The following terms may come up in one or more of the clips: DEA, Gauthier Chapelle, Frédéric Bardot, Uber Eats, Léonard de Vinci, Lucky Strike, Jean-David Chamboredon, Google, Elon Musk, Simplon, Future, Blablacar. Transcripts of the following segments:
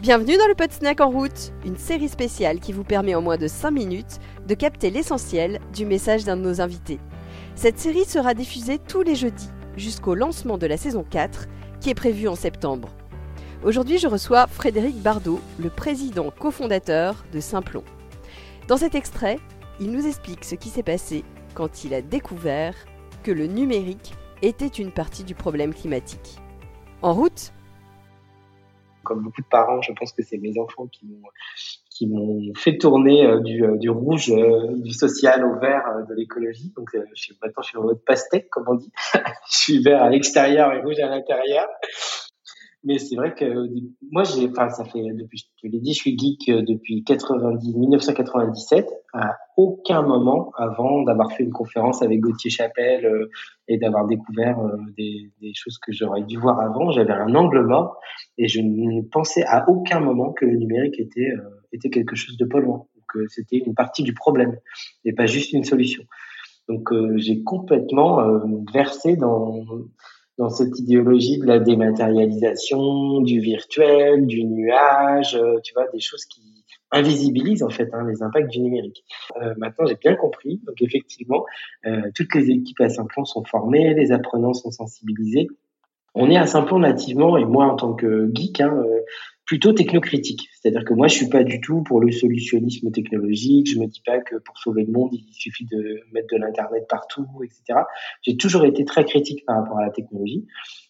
Bienvenue dans le Pot Snack en route, une série spéciale qui vous permet en moins de 5 minutes de capter l'essentiel du message d'un de nos invités. Cette série sera diffusée tous les jeudis jusqu'au lancement de la saison 4 qui est prévue en septembre. Aujourd'hui, je reçois Frédéric Bardot, le président cofondateur de Simplon. Dans cet extrait, il nous explique ce qui s'est passé quand il a découvert que le numérique était une partie du problème climatique. En route! Comme beaucoup de parents, je pense que c'est mes enfants qui m'ont fait tourner du rouge, du social au vert, de l'écologie. Donc maintenant, je suis en mode pastèque, comme on dit. Je suis vert à l'extérieur et rouge à l'intérieur. Mais c'est vrai que moi, je suis geek depuis 1997. À aucun moment avant d'avoir fait une conférence avec Gauthier Chapelle et d'avoir découvert des choses que j'aurais dû voir avant, j'avais un angle mort et je ne pensais à aucun moment que le numérique était quelque chose de polluant, que c'était une partie du problème et pas juste une solution. Donc j'ai complètement versé dans cette idéologie de la dématérialisation, du virtuel, du nuage, tu vois, des choses qui invisibilisent en fait les impacts du numérique. Maintenant, j'ai bien compris, donc effectivement, toutes les équipes à Simplon sont formées, les apprenants sont sensibilisés. On est à Simplon nativement, et moi en tant que geek, plutôt technocritique. C'est-à-dire que moi, je suis pas du tout pour le solutionnisme technologique. Je me dis pas que pour sauver le monde, il suffit de mettre de l'internet partout, etc. J'ai toujours été très critique par rapport à la technologie,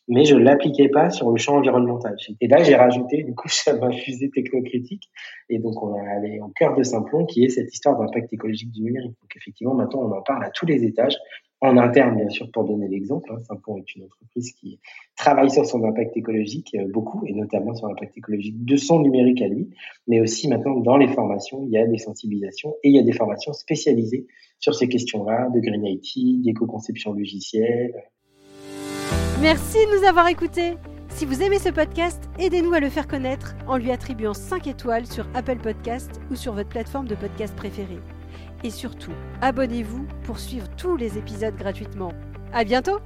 mais je l'appliquais pas sur le champ environnemental. Et là, j'ai rajouté une couche à ma fusée technocritique. Et donc, on est allé au cœur de Simplon, qui est cette histoire d'impact écologique du numérique. Donc, effectivement, maintenant, on en parle à tous les étages. En interne, bien sûr, pour donner l'exemple, Simplon est une entreprise qui travaille sur son impact écologique beaucoup, et notamment sur l'impact écologique de son numérique à lui, mais aussi maintenant dans les formations, il y a des sensibilisations et il y a des formations spécialisées sur ces questions-là, de Green IT, d'éco-conception logicielle. Merci de nous avoir écoutés. Si vous aimez ce podcast, aidez-nous à le faire connaître en lui attribuant 5 étoiles sur Apple Podcasts ou sur votre plateforme de podcast préférée. Et surtout, abonnez-vous pour suivre tous les épisodes gratuitement. À bientôt!